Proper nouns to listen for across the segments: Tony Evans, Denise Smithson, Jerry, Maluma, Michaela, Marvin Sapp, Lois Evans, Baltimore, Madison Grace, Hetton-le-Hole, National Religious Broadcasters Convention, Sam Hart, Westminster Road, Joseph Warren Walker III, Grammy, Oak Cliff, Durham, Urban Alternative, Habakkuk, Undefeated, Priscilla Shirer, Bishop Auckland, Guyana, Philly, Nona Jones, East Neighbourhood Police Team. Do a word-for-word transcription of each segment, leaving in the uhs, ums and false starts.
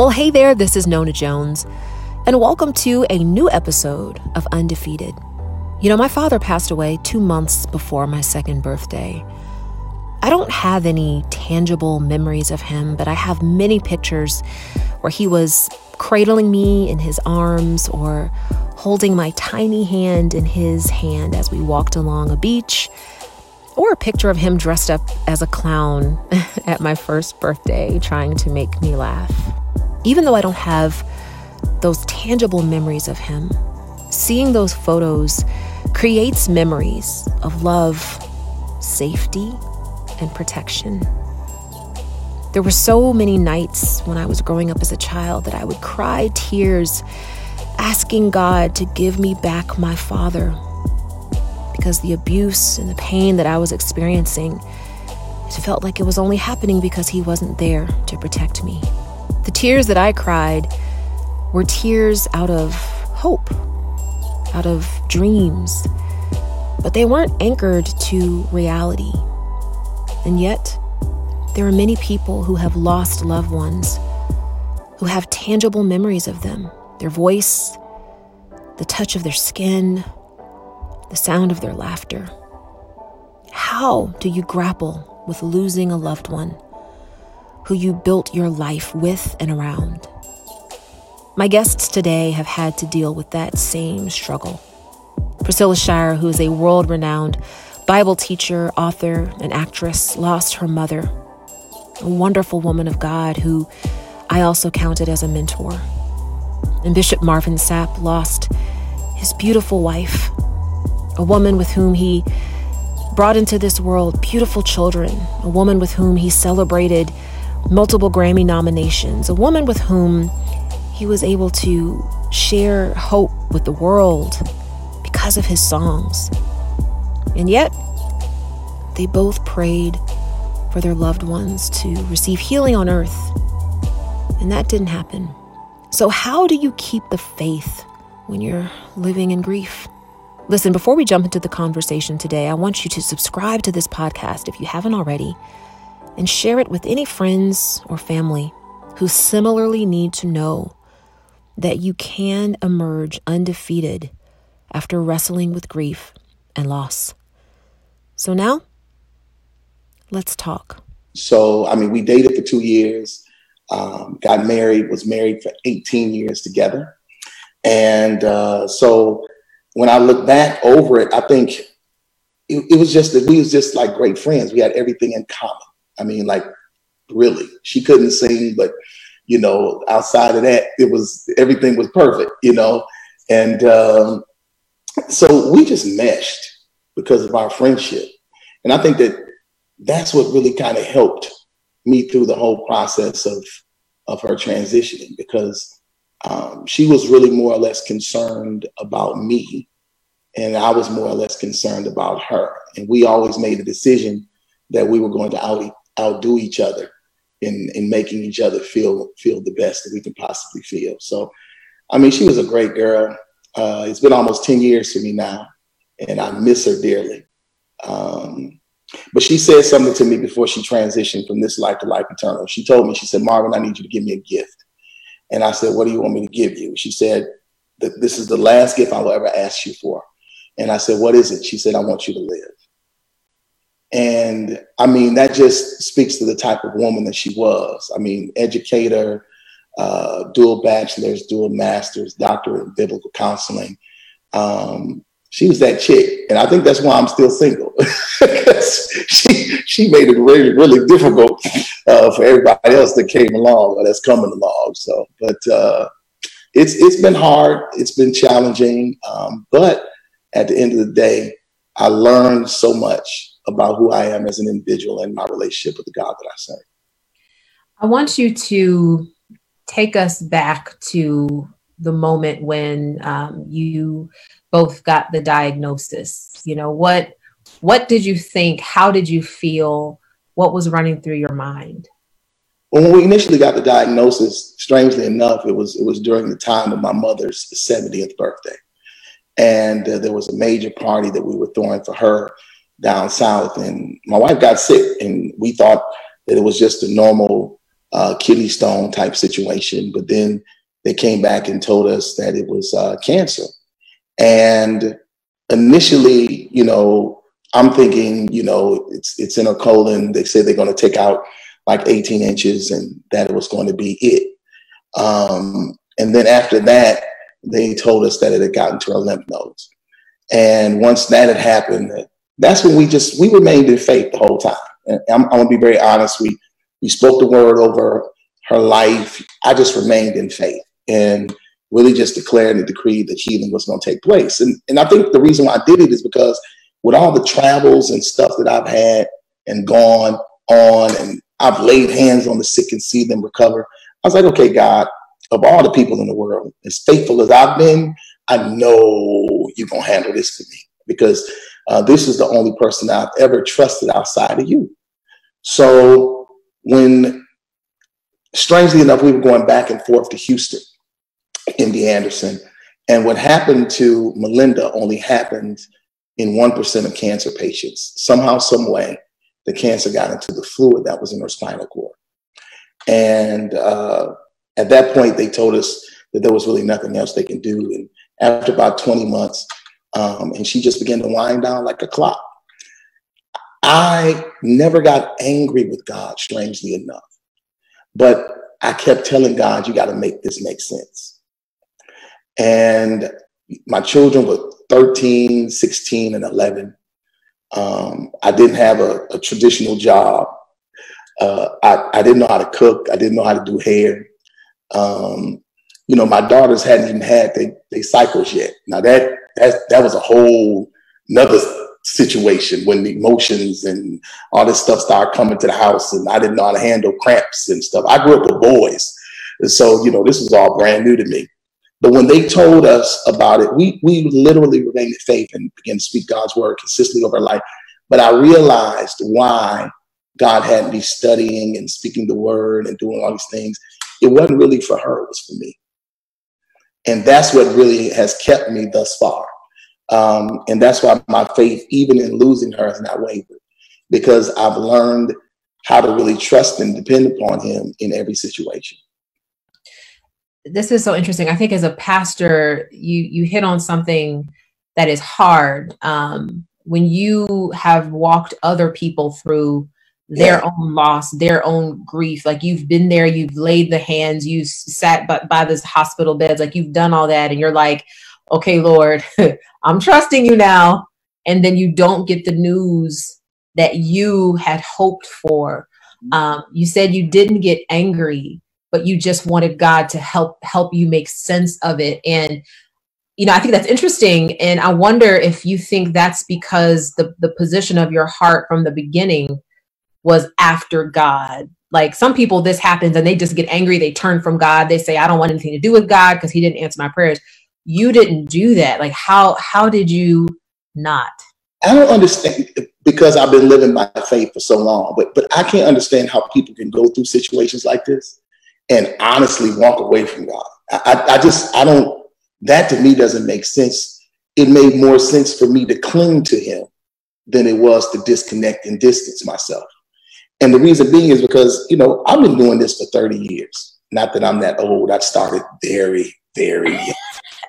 Well, hey there, this is Nona Jones, and welcome to a new episode of Undefeated. You know, my father passed away two months before my second birthday. I don't have any tangible memories of him, but I have many pictures where he was cradling me in his arms or holding my tiny hand in his hand as we walked along a beach, or a picture of him dressed up as a clown at my first birthday trying to make me laugh. Even though I don't have those tangible memories of him, seeing those photos creates memories of love, safety, and protection. There were so many nights when I was growing up as a child that I would cry tears, asking God to give me back my father, because the abuse and the pain that I was experiencing, it felt like it was only happening because he wasn't there to protect me. The tears that I cried were tears out of hope, out of dreams, but they weren't anchored to reality. And yet, there are many people who have lost loved ones, who have tangible memories of them, their voice, the touch of their skin, the sound of their laughter. How do you grapple with losing a loved one who you built your life with and around? My guests today have had to deal with that same struggle. Priscilla Shirer, who is a world-renowned Bible teacher, author, and actress, lost her mother, a wonderful woman of God who I also counted as a mentor. And Bishop Marvin Sapp lost his beautiful wife, a woman with whom he brought into this world beautiful children, a woman with whom he celebrated multiple Grammy nominations, a woman with whom he was able to share hope with the world because of his songs. And yet, they both prayed for their loved ones to receive healing on earth. And that didn't happen. So how do you keep the faith when you're living in grief? Listen, before we jump into the conversation today, I want you to subscribe to this podcast if you haven't already, and share it with any friends or family who similarly need to know that you can emerge undefeated after wrestling with grief and loss. So now, let's talk. So, I mean, we dated for two years, um, got married, was married for eighteen years together. And uh, so when I look back over it, I think it, it was just that we was just like great friends. We had everything in common. I mean, like, really, she couldn't sing, but, you know, outside of that, it was, everything was perfect, you know? And um, so we just meshed because of our friendship. And I think that that's what really kind of helped me through the whole process of, of her transitioning, because um, she was really more or less concerned about me, and I was more or less concerned about her. And we always made the decision that we were going to out outdo each other in, in making each other feel feel the best that we can possibly feel. So, I mean, she was a great girl. Uh, it's been almost ten years for me now, and I miss her dearly. Um, but she said something to me before she transitioned from this life to life eternal. She told me, she said, "Marvin, I need you to give me a gift." And I said, "What do you want me to give you?" She said, "This is the last gift I will ever ask you for." And I said, "What is it?" She said, "I want you to live." And I mean, that just speaks to the type of woman that she was. I mean, educator, uh, dual bachelor's, dual master's, doctorate in biblical counseling. Um, she was that chick. And I think that's why I'm still single. she she made it really, really difficult uh, for everybody else that came along or that's coming along. So, but uh, it's it's been hard. It's been challenging. Um, but at the end of the day, I learned so much about who I am as an individual and my relationship with the God that I serve. I want you to take us back to the moment when um, you both got the diagnosis. You know, what what did you think? How did you feel? What was running through your mind? Well, when we initially got the diagnosis, strangely enough, it was it was during the time of my mother's seventieth birthday, and uh, there was a major party that we were throwing for her down south, and my wife got sick, and we thought that it was just a normal uh, kidney stone type situation. But then they came back and told us that it was uh, cancer. And initially, you know, I'm thinking, you know, it's it's in her colon. They said they're going to take out like eighteen inches and that was going to be it. Um, and then after that, they told us that it had gotten to our lymph nodes. And once that had happened, that's when we just, we remained in faith the whole time. And I'm, I'm going to be very honest. We, we spoke the word over her life. I just remained in faith and really just declared and decreed that healing was going to take place. And, and I think the reason why I did it is because with all the travels and stuff that I've had and gone on, and I've laid hands on the sick and see them recover. I was like, okay, God, of all the people in the world, as faithful as I've been, I know you're going to handle this for me, because uh, this is the only person I've ever trusted outside of you. So when, strangely enough, we were going back and forth to Houston, Indy Anderson, and what happened to Melinda only happened in one percent of cancer patients. Somehow, some way, the cancer got into the fluid that was in her spinal cord. And uh, at that point, they told us that there was really nothing else they can do. And after about twenty months, um, and she just began to wind down like a clock. I never got angry with God, strangely enough, but I kept telling God, you got to make this make sense. And my children were thirteen, sixteen, and eleven. Um, I didn't have a, a traditional job. Uh, I, I didn't know how to cook. I didn't know how to do hair. Um, you know, my daughters hadn't even had they, they cycles yet. Now that, that, that was a whole nother situation when the emotions and all this stuff started coming to the house, and I didn't know how to handle cramps and stuff. I grew up with boys. And so, you know, this was all brand new to me. But when they told us about it, we we literally remained in faith and began to speak God's word consistently over our life. But I realized why God had me studying and speaking the word and doing all these things. It wasn't really for her, it was for me. And that's what really has kept me thus far. Um, and that's why my faith, even in losing her, has not wavered, because I've learned how to really trust and depend upon him in every situation. This is so interesting. I think as a pastor, you you hit on something that is hard. Um, when you have walked other people through their yeah. own loss, their own grief, like you've been there, you've laid the hands, you've sat by, by this hospital beds, like you've done all that. And you're like, okay, Lord, I'm trusting you now. And then you don't get the news that you had hoped for. Um, you said you didn't get angry, but you just wanted God to help help you make sense of it. And, you know, I think that's interesting. And I wonder if you think that's because the, the position of your heart from the beginning was after God. Like some people, this happens and they just get angry. They turn from God. They say, I don't want anything to do with God because he didn't answer my prayers. You didn't do that. Like how, how did you not? I don't understand, because I've been living by faith for so long, but, but I can't understand how people can go through situations like this and honestly walk away from God. I, I just, I don't, that to me doesn't make sense. It made more sense for me to cling to him than it was to disconnect and distance myself. And the reason being is because, you know, I've been doing this for thirty years. Not that I'm that old. I started very, very young.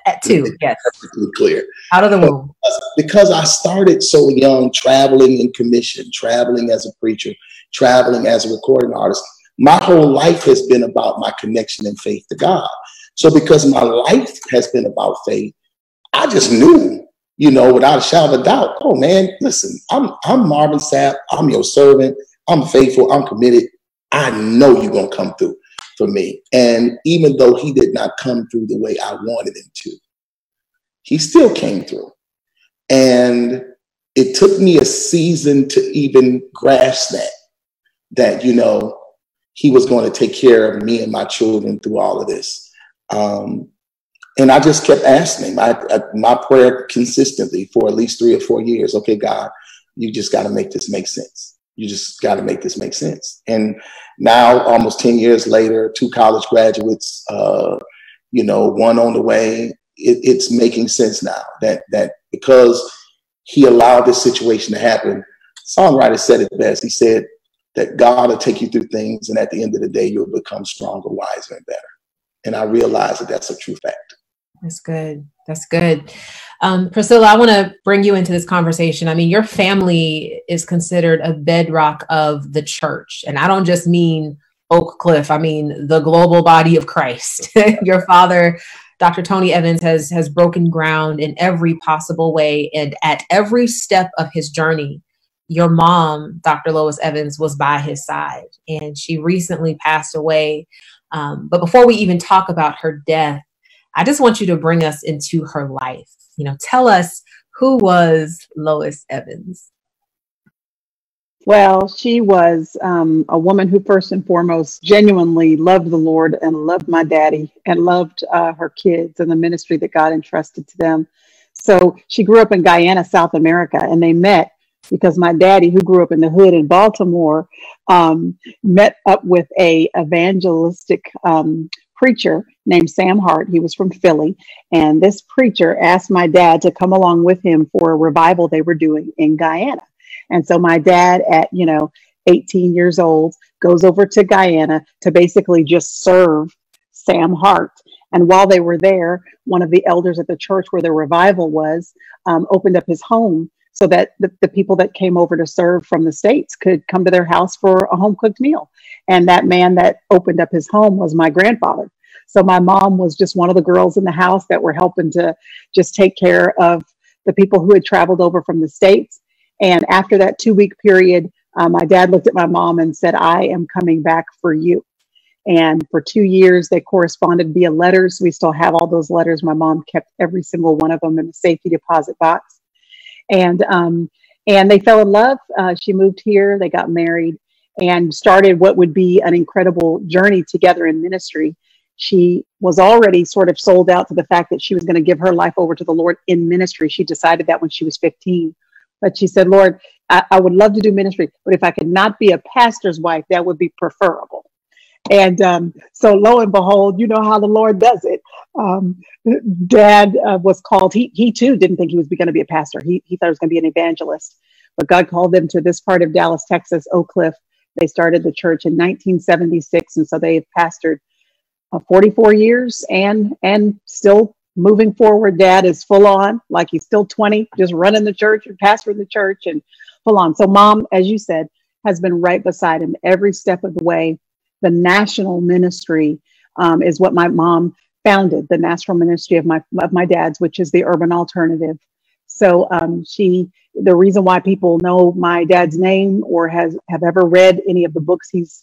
At two, yes. Perfectly clear. Out of the womb. Because I started so young, traveling in commission, traveling as a preacher, traveling as a recording artist. My whole life has been about my connection and faith to God. So because my life has been about faith, I just knew, you know, without a shadow of a doubt, oh man, listen, I'm I'm Marvin Sapp. I'm your servant. I'm faithful. I'm committed. I know you're going to come through for me. And even though he did not come through the way I wanted him to, he still came through. And it took me a season to even grasp that, that, you know, he was going to take care of me and my children through all of this. Um, and I just kept asking him. I, I, my prayer consistently for at least three or four years. Okay, God, you just got to make this make sense. You just got to make this make sense. And now almost ten years later, two college graduates, uh, you know, one on the way, it, it's making sense now that, that because he allowed this situation to happen. Songwriter said it best. He said, that God will take you through things, and at the end of the day, you'll become stronger, wiser, and better. And I realize that that's a true fact. That's good. That's good. Um, Priscilla, I want to bring you into this conversation. I mean, your family is considered a bedrock of the church. And I don't just mean Oak Cliff. I mean, the global body of Christ. Your father, Doctor Tony Evans, has, has broken ground in every possible way. And at every step of his journey, your mom, Doctor Lois Evans, was by his side. And she recently passed away. Um, but before we even talk about her death, I just want you to bring us into her life. You know, tell us, who was Lois Evans? Well, she was um, a woman who first and foremost genuinely loved the Lord and loved my daddy and loved uh, her kids and the ministry that God entrusted to them. So she grew up in Guyana, South America, and they met because my daddy, who grew up in the hood in Baltimore, um, met up with a evangelistic um preacher named Sam Hart. He was from Philly. And this preacher asked my dad to come along with him for a revival they were doing in Guyana. And so my dad at, you know, eighteen years old goes over to Guyana to basically just serve Sam Hart. And while they were there, one of the elders at the church where the revival was um, opened up his home so that the, the people that came over to serve from the States could come to their house for a home-cooked meal. And that man that opened up his home was my grandfather. So my mom was just one of the girls in the house that were helping to just take care of the people who had traveled over from the States. And after that two-week period, uh, my dad looked at my mom and said, I am coming back for you. And for two years, they corresponded via letters. We still have all those letters. My mom kept every single one of them in a safety deposit box. And um, and they fell in love. Uh, she moved here. They got married and started what would be an incredible journey together in ministry. She was already sort of sold out to the fact that she was going to give her life over to the Lord in ministry. She decided that when she was fifteen. But she said, Lord, I, I would love to do ministry, but if I could not be a pastor's wife, that would be preferable. And um, so lo and behold, you know how the Lord does it. Um, Dad uh, was called. He he too didn't think he was going to be a pastor. He, he thought he was going to be an evangelist. But God called them to this part of Dallas, Texas, Oak Cliff. They started the church in nineteen seventy-six. And so they have pastored uh, forty-four years and and still moving forward. Dad is full on, like he's still twenty, just running the church and pastoring the church and full on. So Mom, as you said, has been right beside him every step of the way. The national ministry um, is what my mom founded, the national ministry of my of my dad's, which is the Urban Alternative. So um, she, the reason why people know my dad's name or has have ever read any of the books he's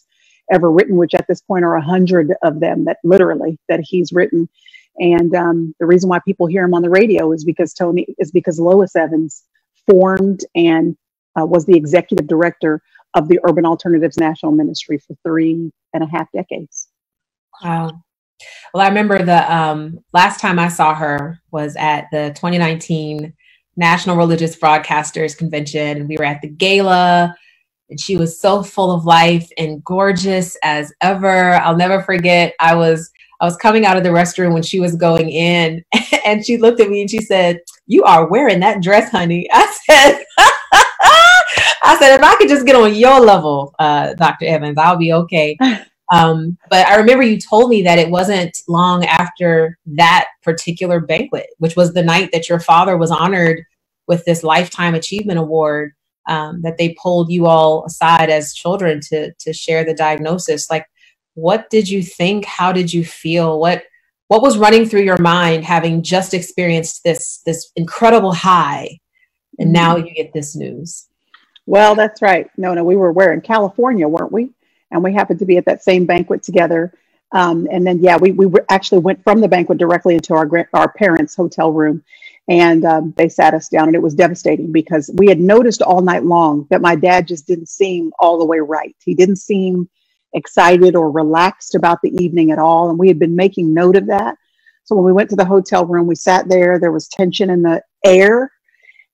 ever written, which at this point are a hundred of them that literally that he's written, and um, the reason why people hear him on the radio is because Tony is because Lois Evans formed and uh, was the executive director of the Urban Alternatives National Ministry for three and a half decades. Wow. Well, I remember the um, last time I saw her was at the twenty nineteen National Religious Broadcasters Convention. And we were at the gala and she was so full of life and gorgeous as ever. I'll never forget. I was, I was coming out of the restroom when she was going in and she looked at me and she said, you are wearing that dress, honey. I said, I said, if I could just get on your level, uh, Doctor Evans, I'll be okay. Um, but I remember you told me that it wasn't long after that particular banquet, which was the night that your father was honored with this Lifetime Achievement Award, um, that they pulled you all aside as children to to share the diagnosis. Like, what did you think? How did you feel? What what was running through your mind having just experienced this this incredible high, and now you get this news? Well, that's right. No, no, we were, we're in California, weren't we? And we happened to be at that same banquet together. Um, and then, yeah, we we were actually went from the banquet directly into our our parents' hotel room. And um, they sat us down and it was devastating because we had noticed all night long that my dad just didn't seem all the way right. He didn't seem excited or relaxed about the evening at all. And we had been making note of that. So when we went to the hotel room, we sat there. There was tension in the air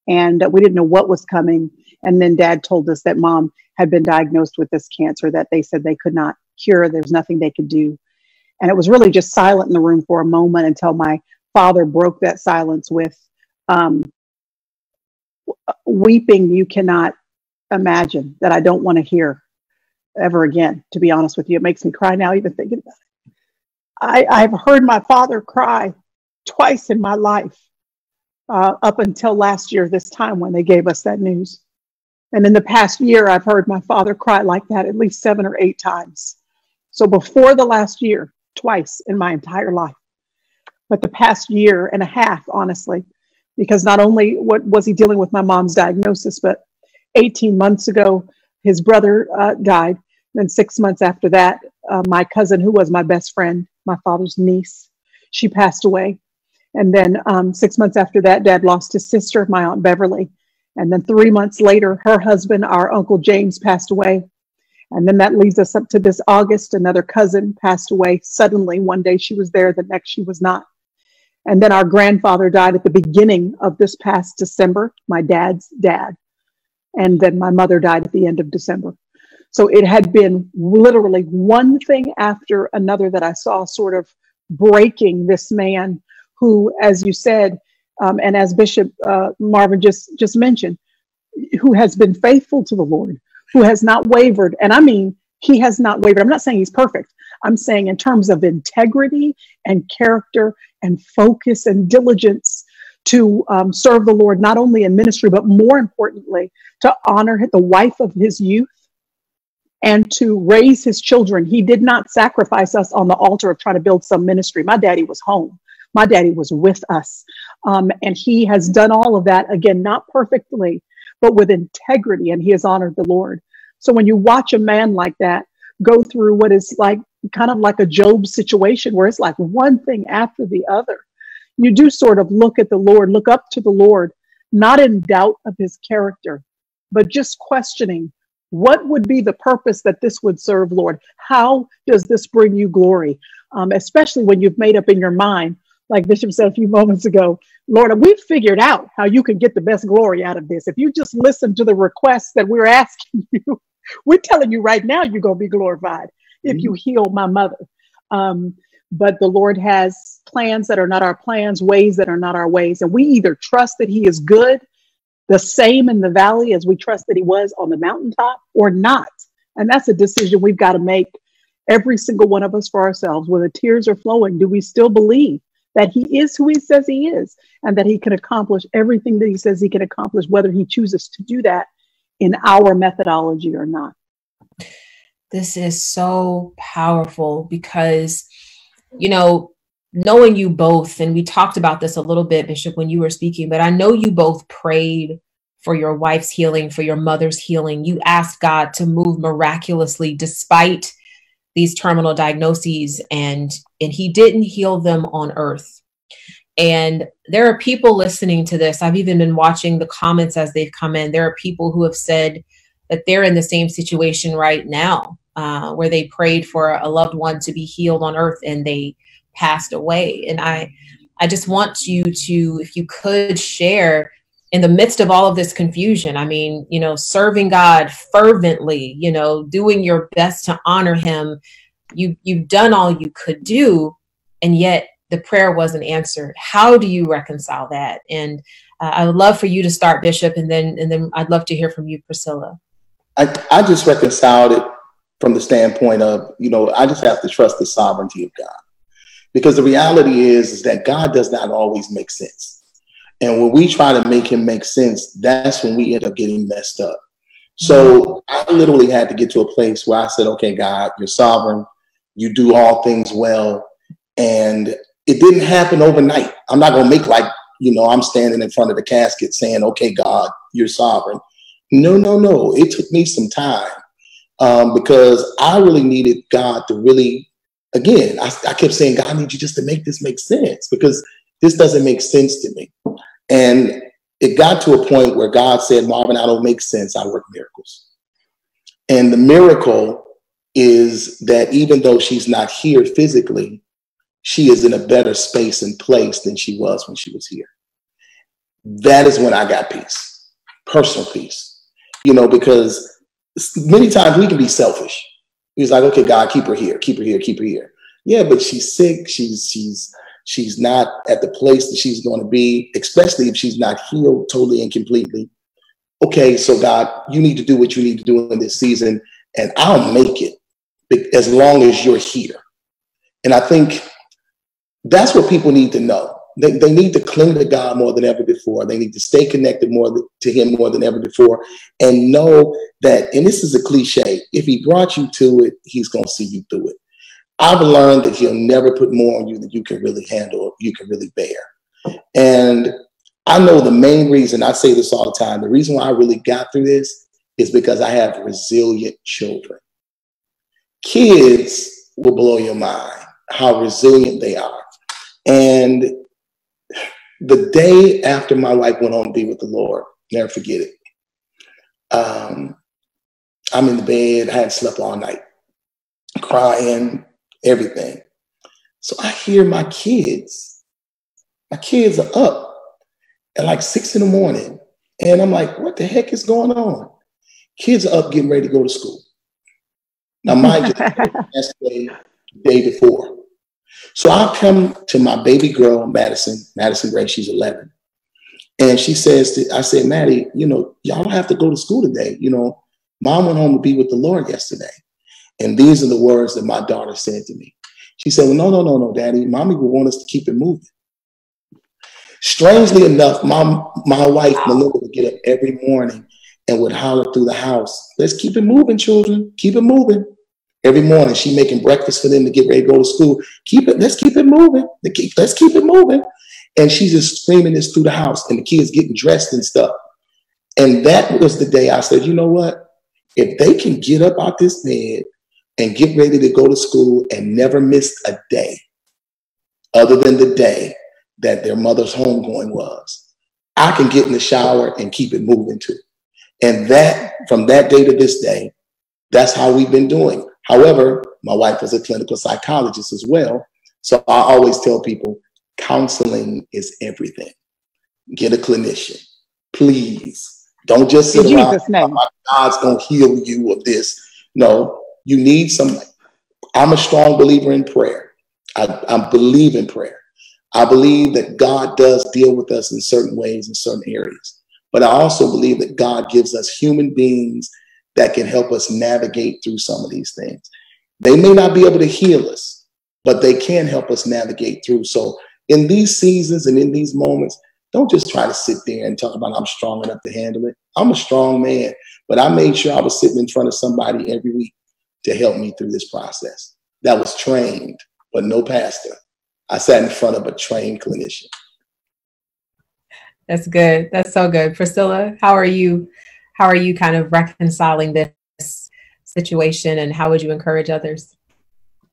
and we didn't know what was coming. And then Dad told us that Mom had been diagnosed with this cancer that they said they could not cure. There was nothing they could do. And it was really just silent in the room for a moment until my father broke that silence with um, weeping you cannot imagine that I don't want to hear. ever again, to be honest with you. It makes me cry now, even thinking about it. I, I've heard my father cry twice in my life, uh, up until last year, this time when they gave us that news. And in the past year, I've heard my father cry like that at least seven or eight times. So before the last year, twice in my entire life. But the past year and a half, honestly, because not only what was he dealing with my mom's diagnosis, but eighteen months ago, his brother uh, died. Then six months after that, uh, my cousin, who was my best friend, my father's niece, she passed away. And then um, six months after that, Dad lost his sister, my Aunt Beverly. And then three months later, her husband, our Uncle James, passed away. And then that leads us up to this August. Another cousin passed away suddenly. One day she was there, the next she was not. And then our grandfather died at the beginning of this past December, my dad's dad. And then my mother died at the end of December. So it had been literally one thing after another that I saw sort of breaking this man who, as you said, Um, and as Bishop uh, Marvin just, just mentioned, who has been faithful to the Lord, who has not wavered. And I mean, he has not wavered. I'm not saying he's perfect. I'm saying in terms of integrity and character and focus and diligence to um, serve the Lord, not only in ministry, but more importantly, to honor the wife of his youth and to raise his children. He did not sacrifice us on the altar of trying to build some ministry. My daddy was home. My daddy was with us. Um, and he has done all of that, again, not perfectly, but with integrity, and he has honored the Lord. So when you watch a man like that go through what is like kind of like a Job situation, where it's like one thing after the other, you do sort of look at the Lord, look up to the Lord, not in doubt of his character, but just questioning, what would be the purpose that this would serve, Lord? How does this bring you glory? Um, especially when you've made up in your mind, like Bishop said a few moments ago, Lord, we've figured out how you can get the best glory out of this. If you just listen to the requests that we're asking you, we're telling you right now, you're going to be glorified if you heal my mother. Um, but the Lord has plans that are not our plans, ways that are not our ways. And we either trust that he is good, the same in the valley as we trust that he was on the mountaintop, or not. And that's a decision we've got to make, every single one of us, for ourselves. When the tears are flowing, do we still believe that he is who he says he is, and that he can accomplish everything that he says he can accomplish, whether he chooses to do that in our methodology or not? This is so powerful because, you know, knowing you both, and we talked about this a little bit, Bishop, when you were speaking, but I know you both prayed for your wife's healing, for your mother's healing. You asked God to move miraculously despite these terminal diagnoses, and and he didn't heal them on earth. And there are people listening to this. I've even been watching the comments as they've come in. There are people who have said that they're in the same situation right now, uh, where they prayed for a loved one to be healed on earth and they passed away. And I, I just want you to, if you could share, in the midst of all of this confusion, I mean, you know, serving God fervently, you know, doing your best to honor him. You, you've done all you could do, and yet the prayer wasn't answered. How do you reconcile that? And uh, I would love for you to start, Bishop, and then and then I'd love to hear from you, Priscilla. I, I just reconciled it from the standpoint of, you know, I just have to trust the sovereignty of God, because the reality is, is that God does not always make sense. And when we try to make him make sense, that's when we end up getting messed up. So I literally had to get to a place where I said, okay, God, you're sovereign. You do all things well. And it didn't happen overnight. I'm not going to make like, you know, I'm standing in front of the casket saying, okay, God, you're sovereign. No, no, no. It took me some time um, because I really needed God to really, again, I, I kept saying, God, I need you just to make this make sense, because this doesn't make sense to me. And it got to a point where God said, Marvin, I don't make sense. I work miracles. And the miracle is that even though she's not here physically, she is in a better space and place than she was when she was here. That is when I got peace, personal peace, you know, because many times we can be selfish. He's like, okay, God, keep her here, keep her here, keep her here. Yeah, but she's sick. She's, she's, She's not at the place that she's going to be, especially if she's not healed totally and completely. Okay, so God, you need to do what you need to do in this season. and I'll make it as long as you're here. And I think that's what people need to know. They, they need to cling to God more than ever before. They need to stay connected more th- to him more than ever before, and know that, and this is a cliche, if he brought you to it, he's going to see you through it. I've learned that he'll never put more on you than you can really handle or you can really bear. And I know the main reason, I say this all the time, the reason why I really got through this is because I have resilient children. Kids will blow your mind how resilient they are. And the day after my wife went on to be with the Lord, never forget it. Um, I'm in the bed, I hadn't slept all night, crying, everything. So I hear my kids, my kids are up at like six in the morning. And I'm like, what the heck is going on? Kids are up getting ready to go to school. Now, mind you, that's the day before. So I come to my baby girl, Madison, Madison Grace, she's eleven. And she says, to, I said, Maddie, you know, y'all don't have to go to school today. You know, mom went home to be with the Lord yesterday. And these are the words that my daughter said to me. She said, well, no, no, no, no, Daddy. Mommy would want us to keep it moving. Strangely enough, my, my wife, Maluma, would get up every morning and would holler through the house, let's keep it moving, children. Keep it moving. Every morning, she making breakfast for them to get ready to go to school. Keep it. Let's keep it moving. Let's keep it moving. And she's just screaming this through the house, and the kids getting dressed and stuff. And that was the day I said, you know what? If they can get up out this bed and get ready to go to school and never miss a day other than the day that their mother's homegoing was, I can get in the shower and keep it moving too. And that, from that day to this day, that's how we've been doing. However, my wife was a clinical psychologist as well. So I always tell people, counseling is everything. Get a clinician, please. Don't just sit in around, oh, my God's going to heal you of this. No, you need somebody. I'm a strong believer in prayer. I, I believe in prayer. I believe that God does deal with us in certain ways, in certain areas. But I also believe that God gives us human beings that can help us navigate through some of these things. They may not be able to heal us, but they can help us navigate through. So in these seasons and in these moments, don't just try to sit there and talk about I'm strong enough to handle it. I'm a strong man, but I made sure I was sitting in front of somebody every week to help me through this process. That was trained, but no pastor. I sat in front of a trained clinician. That's good. That's so good. Priscilla, how are you? How are you kind of reconciling this situation, and how would you encourage others?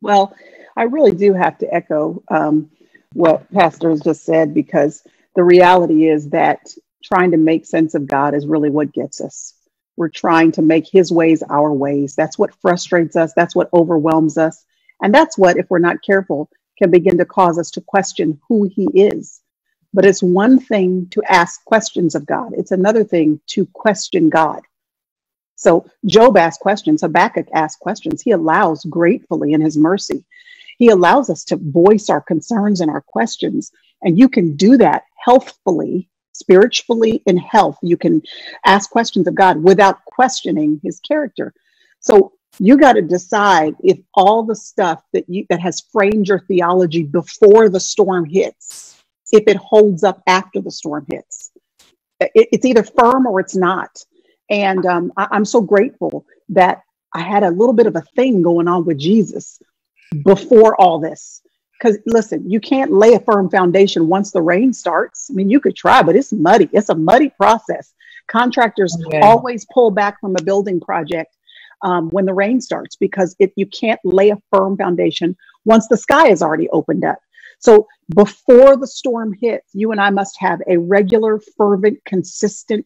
Well, I really do have to echo um, what Pastor has just said, because the reality is that trying to make sense of God is really what gets us. We're trying to make his ways our ways. That's what frustrates us. That's what overwhelms us. And that's what, if we're not careful, can begin to cause us to question who he is. But it's one thing to ask questions of God. It's another thing to question God. So Job asked questions. Habakkuk asked questions. He allows gratefully in his mercy. He allows us to voice our concerns and our questions. And you can do that healthfully, spiritually in health. You can ask questions of God without questioning his character. So you got to decide if all the stuff that you, that has framed your theology before the storm hits, if it holds up after the storm hits. It, it's either firm or it's not. And um, I, I'm so grateful that I had a little bit of a thing going on with Jesus before all this. Because listen, you can't lay a firm foundation once the rain starts. I mean, you could try, but it's muddy. It's a muddy process. Contractors okay. always pull back from a building project um, when the rain starts, because it, you can't lay a firm foundation once the sky is already opened up. So before the storm hits, you and I must have a regular, fervent, consistent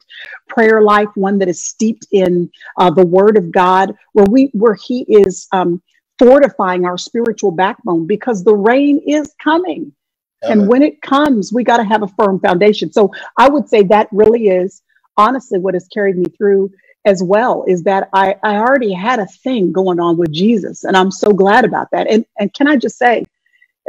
prayer life, one that is steeped in uh, the Word of God, where we where He is um, fortifying our spiritual backbone, because the rain is coming. Amen. And when it comes, we got to have a firm foundation. So I would say that really is honestly what has carried me through as well, is that I, I already had a thing going on with Jesus, and I'm so glad about that. And and can I just say,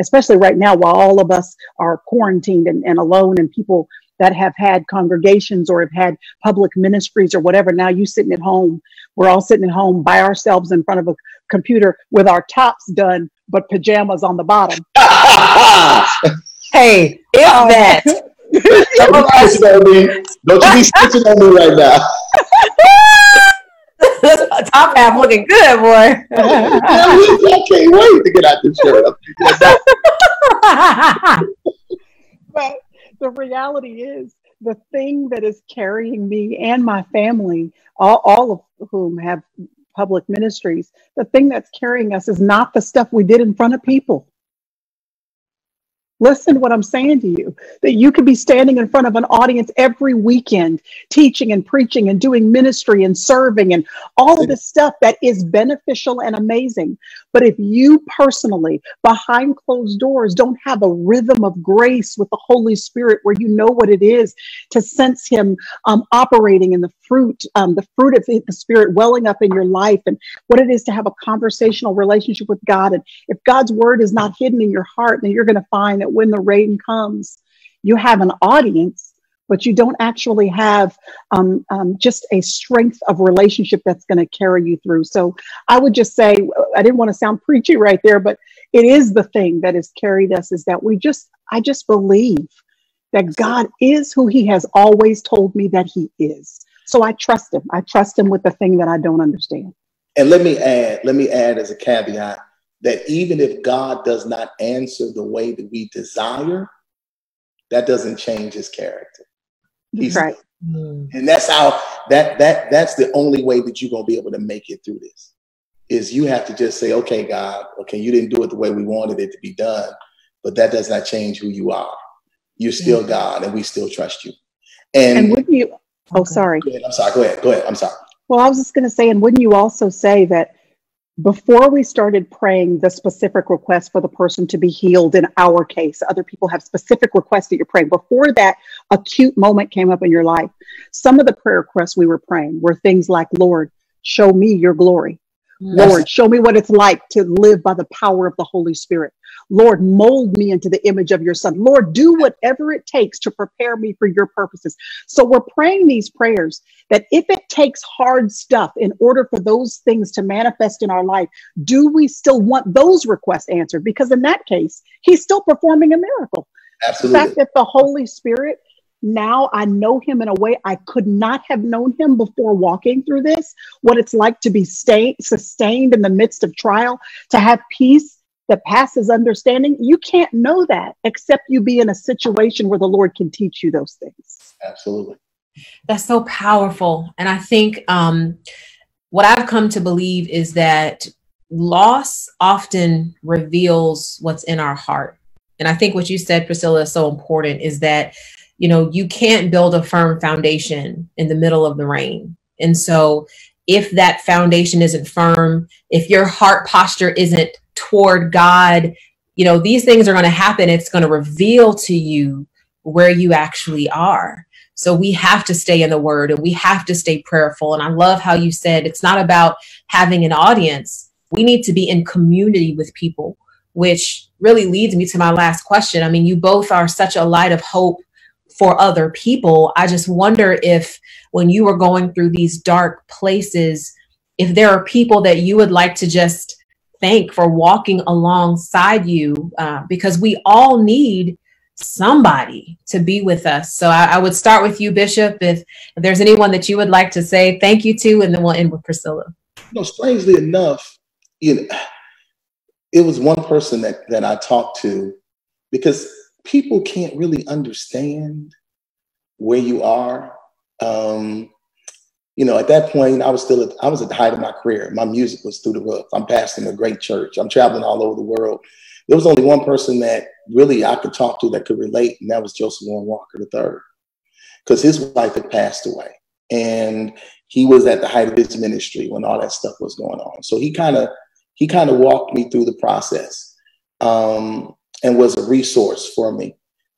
especially right now, while all of us are quarantined and, and alone, and people that have had congregations or have had public ministries or whatever. Now you sitting at home, we're all sitting at home by ourselves in front of a computer with our tops done, but pajamas on the bottom. Hey, if um, that. Don't you be, don't you be stitching on me right now. Top half looking good, boy. I can't wait to get out this shirt. But the reality is, the thing that is carrying me and my family, all, all of whom have public ministries, the thing that's carrying us is not the stuff we did in front of people. Listen to what I'm saying to you, that you could be standing in front of an audience every weekend, teaching and preaching and doing ministry and serving and all of this stuff that is beneficial and amazing. But if you personally, behind closed doors, don't have a rhythm of grace with the Holy Spirit, where you know what it is to sense him um, operating in the fruit, um, the fruit of the Spirit welling up in your life, and what it is to have a conversational relationship with God. And if God's word is not hidden in your heart, then you're going to find that when the rain comes, you have an audience, but you don't actually have um, um, just a strength of relationship that's going to carry you through. So I would just say, I didn't want to sound preachy right there, but it is the thing that has carried us, is that we just, I just believe that God is who he has always told me that he is. So I trust him. I trust him with the thing that I don't understand. And let me add, let me add as a caveat, that even if God does not answer the way that we desire, that doesn't change his character. He's right. And that's how that that that's the only way that you're gonna be able to make it through this, is you have to just say, okay, God, okay, you didn't do it the way we wanted it to be done, but that does not change who you are. You're still mm-hmm. God, and we still trust you. And, and wouldn't you oh sorry. Go ahead, I'm sorry, go ahead, go ahead. I'm sorry. Well, I was just gonna say, and wouldn't you also say that before we started praying the specific request for the person to be healed, in our case, other people have specific requests that you're praying. Before that acute moment came up in your life, some of the prayer requests we were praying were things like, Lord, show me your glory. Yes. Lord, show me what it's like to live by the power of the Holy Spirit. Lord, mold me into the image of your Son. Lord, do whatever it takes to prepare me for your purposes. So we're praying these prayers that if it takes hard stuff in order for those things to manifest in our life, do we still want those requests answered? Because in that case, he's still performing a miracle. Absolutely. The fact that the Holy Spirit, now I know him in a way I could not have known him before walking through this. What it's like to be stay, sustained in the midst of trial, to have peace that passes understanding. You can't know that except you be in a situation where the Lord can teach you those things. Absolutely. That's so powerful. And I think um, what I've come to believe is that loss often reveals what's in our heart. And I think what you said, Priscilla, is so important, is that you know, you can't build a firm foundation in the middle of the rain. And so if that foundation isn't firm, if your heart posture isn't toward God, you know, these things are going to happen. It's going to reveal to you where you actually are. So we have to stay in the word, and we have to stay prayerful. And I love how you said, it's not about having an audience. We need to be in community with people, which really leads me to my last question. I mean, you both are such a light of hope for other people. I just wonder if when you were going through these dark places, if there are people that you would like to just thank for walking alongside you, uh, because we all need somebody to be with us. So I, I would start with you, Bishop, if, if there's anyone that you would like to say thank you to, and then we'll end with Priscilla. You know, strangely enough, you know, it was one person that, that I talked to, because people can't really understand where you are. Um, you know, at that point, I was still at, I was at the height of my career. My music was through the roof. I'm pastoring a great church. I'm traveling all over the world. There was only one person that really I could talk to that could relate, and that was Joseph Warren Walker the third, because his wife had passed away, and he was at the height of his ministry when all that stuff was going on. So he kind of he kind of walked me through the process. Um, and was a resource for me.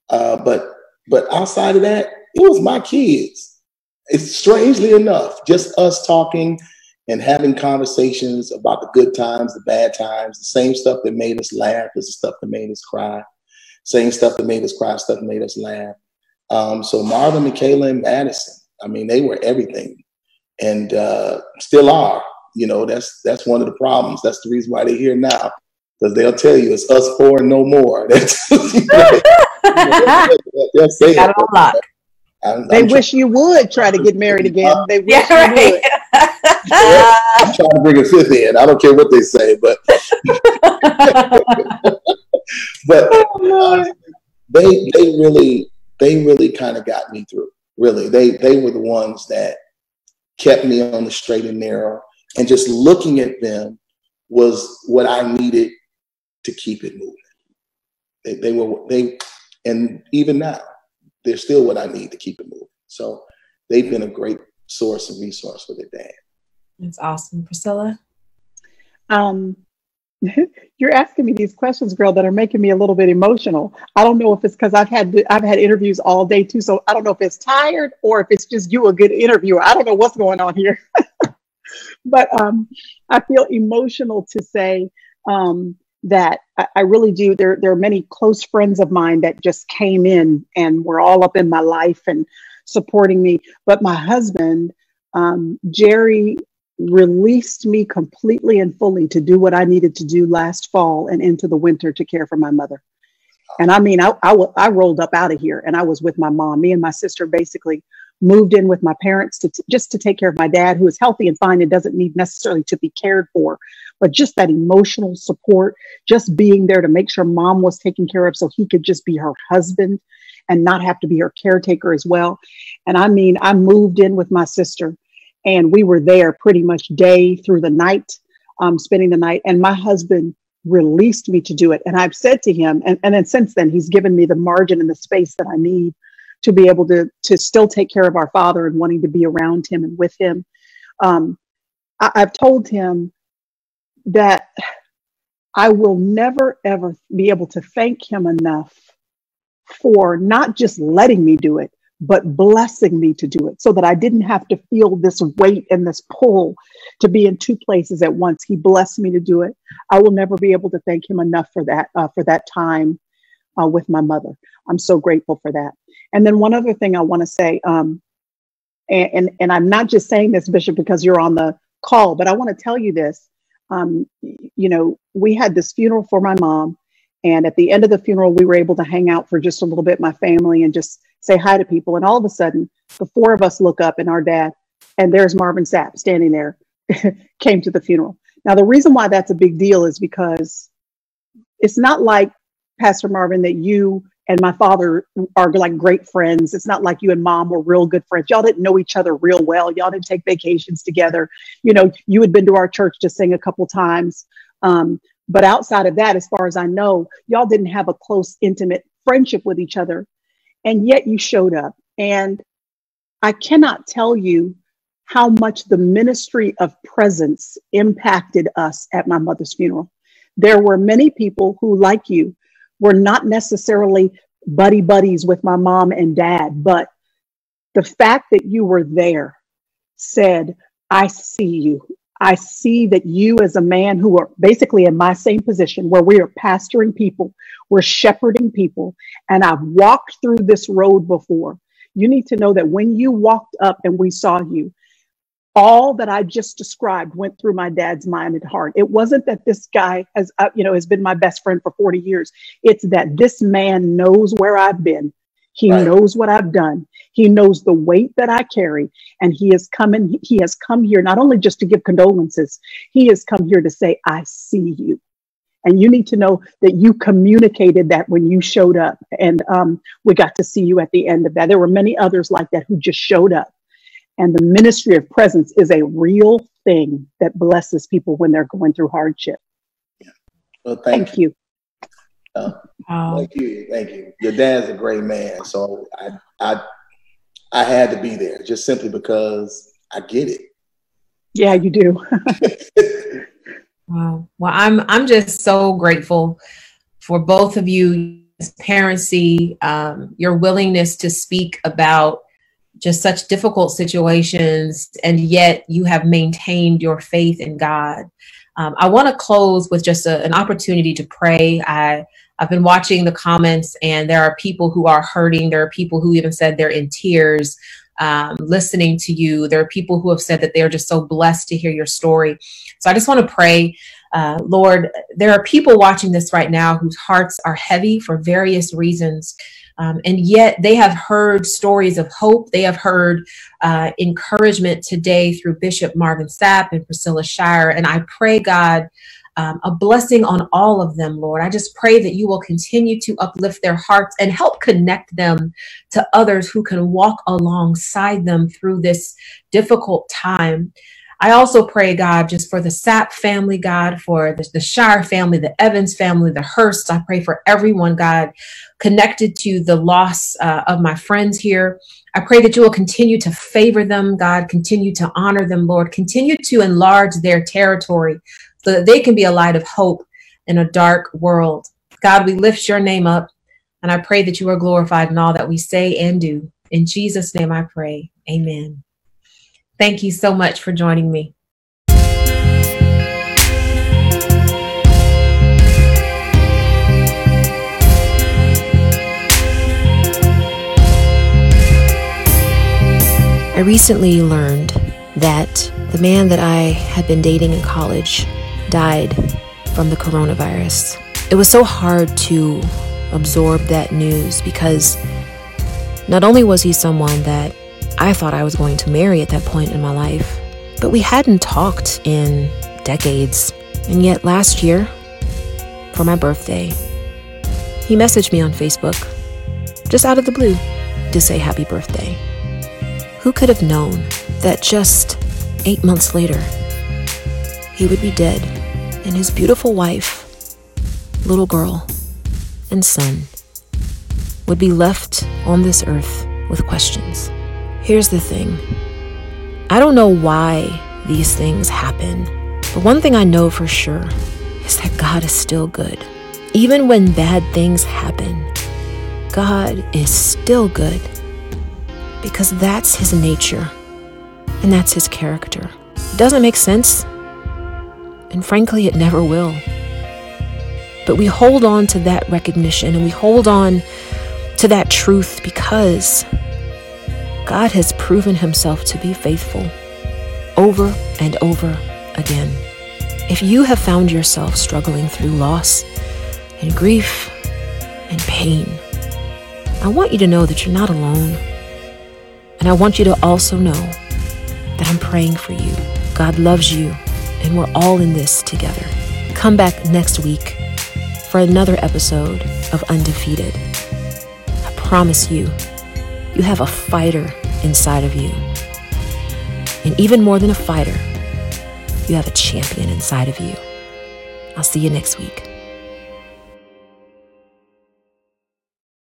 Uh, but but outside of that, it was my kids. It's strangely enough, just us talking and having conversations about the good times, the bad times, the same stuff that made us laugh is the stuff that made us cry. Same stuff that made us cry, stuff that made us laugh. Um, so Marvin, Michaela, and Madison, I mean, they were everything, and uh, still are. You know, that's that's one of the problems. That's the reason why they're here now, because they'll tell you it's us four and no more. That's, you know, they'll say it. I'm, they I'm wish you would try to get married again. They wish yeah, right. you would. I'm trying to bring a fifth in. I don't care what they say, but but oh, uh, they they really they really kind of got me through. Really, they they were the ones that kept me on the straight and narrow. And just looking at them was what I needed to keep it moving. They, they were they, and even now, they're still what I need to keep it moving. So they've been a great source and resource for their dad. That's awesome, Priscilla. Um, you're asking me these questions, girl, that are making me a little bit emotional. I don't know if it's because I've had I've had interviews all day too, so I don't know if it's tired or if it's just you, a good interviewer. I don't know what's going on here. But um, I feel emotional to say um, that I, I really do. There, there are many close friends of mine that just came in and were all up in my life and supporting me. But my husband, um, Jerry, released me completely and fully to do what I needed to do last fall and into the winter to care for my mother. And I mean, I, I, w- I rolled up out of here and I was with my mom. Me and my sister basically moved in with my parents to t- just to take care of my dad, who is healthy and fine and doesn't need necessarily to be cared for, but just that emotional support, just being there to make sure mom was taken care of so he could just be her husband and not have to be her caretaker as well. And I mean, I moved in with my sister and we were there pretty much day through the night, um, spending the night. And my husband released me to do it. And I've said to him, and, and then since then, he's given me the margin and the space that I need to be able to, to still take care of our father and wanting to be around him and with him. Um, I, I've told him that I will never, ever be able to thank him enough for not just letting me do it, but blessing me to do it so that I didn't have to feel this weight and this pull to be in two places at once. He blessed me to do it. I will never be able to thank him enough for that, uh, for that time uh, with my mother. I'm so grateful for that. And then one other thing I want to say, um, and, and, and I'm not just saying this, Bishop, because you're on the call, but I want to tell you this. Um, you know, we had this funeral for my mom. And at the end of the funeral, we were able to hang out for just a little bit, my family, and just say hi to people. And all of a sudden, the four of us look up and our dad, and there's Marvin Sapp standing there, came to the funeral. Now, the reason why that's a big deal is because it's not like, Pastor Marvin, that you and my father are like great friends. It's not like you and mom were real good friends. Y'all didn't know each other real well. Y'all didn't take vacations together. You know, you had been to our church to sing a couple times. Um, But outside of that, as far as I know, y'all didn't have a close, intimate friendship with each other. And yet you showed up. And I cannot tell you how much the ministry of presence impacted us at my mother's funeral. There were many people who, like you, were not necessarily buddy buddies with my mom and dad. But the fact that you were there said, I see you. I see that you as a man who are basically in my same position where we are pastoring people, we're shepherding people, and I've walked through this road before. You need to know that when you walked up and we saw you, all that I just described went through my dad's mind and heart. It wasn't that this guy has, uh, you know, has been my best friend for forty years. It's that this man knows where I've been. He right. knows what I've done. He knows the weight that I carry. And he has come in, he has come here not only just to give condolences, he has come here to say, I see you. And you need to know that you communicated that when you showed up. And um, we got to see you at the end of that. There were many others like that who just showed up. And the ministry of presence is a real thing that blesses people when they're going through hardship. Yeah. Well, thank, thank you. you. Uh, oh. Thank you, thank you. Your dad's a great man, so I, I, I had to be there just simply because I get it. Yeah, you do. Wow. Well, I'm I'm just so grateful for both of you, transparency, um, your willingness to speak about just such difficult situations, and yet you have maintained your faith in God. Um, I want to close with just a, an opportunity to pray. I I've been watching the comments, and there are people who are hurting. There are people who even said they're in tears um, listening to you. There are people who have said that they're just so blessed to hear your story. So I just want to pray, uh, Lord, there are people watching this right now whose hearts are heavy for various reasons. Um, and yet they have heard stories of hope. They have heard uh, encouragement today through Bishop Marvin Sapp and Priscilla Shirer. And I pray, God, um, a blessing on all of them, Lord. I just pray that you will continue to uplift their hearts and help connect them to others who can walk alongside them through this difficult time. I also pray, God, just for the Sapp family, God, for the, the Shire family, the Evans family, the Hurst. I pray for everyone, God, connected to the loss uh, of my friends here. I pray that you will continue to favor them, God, continue to honor them, Lord, continue to enlarge their territory so that they can be a light of hope in a dark world. God, we lift your name up, and I pray that you are glorified in all that we say and do. In Jesus' name I pray. Amen. Thank you so much for joining me. I recently learned that the man that I had been dating in college died from the coronavirus. It was so hard to absorb that news because not only was he someone that I thought I was going to marry at that point in my life, but we hadn't talked in decades. And yet last year, for my birthday, he messaged me on Facebook, just out of the blue, to say happy birthday. Who could have known that just eight months later, he would be dead, and his beautiful wife, little girl, and son would be left on this earth with questions. Here's the thing. I don't know why these things happen, but one thing I know for sure is that God is still good. Even when bad things happen, God is still good, because that's his nature and that's his character. It doesn't make sense, and frankly, it never will. But we hold on to that recognition, and we hold on to that truth, because God has proven himself to be faithful over and over again. If you have found yourself struggling through loss and grief and pain, I want you to know that you're not alone. And I want you to also know that I'm praying for you. God loves you, and we're all in this together. Come back next week for another episode of Undefeated. I promise you, you have a fighter inside of you. And even more than a fighter, you have a champion inside of you. I'll see you next week.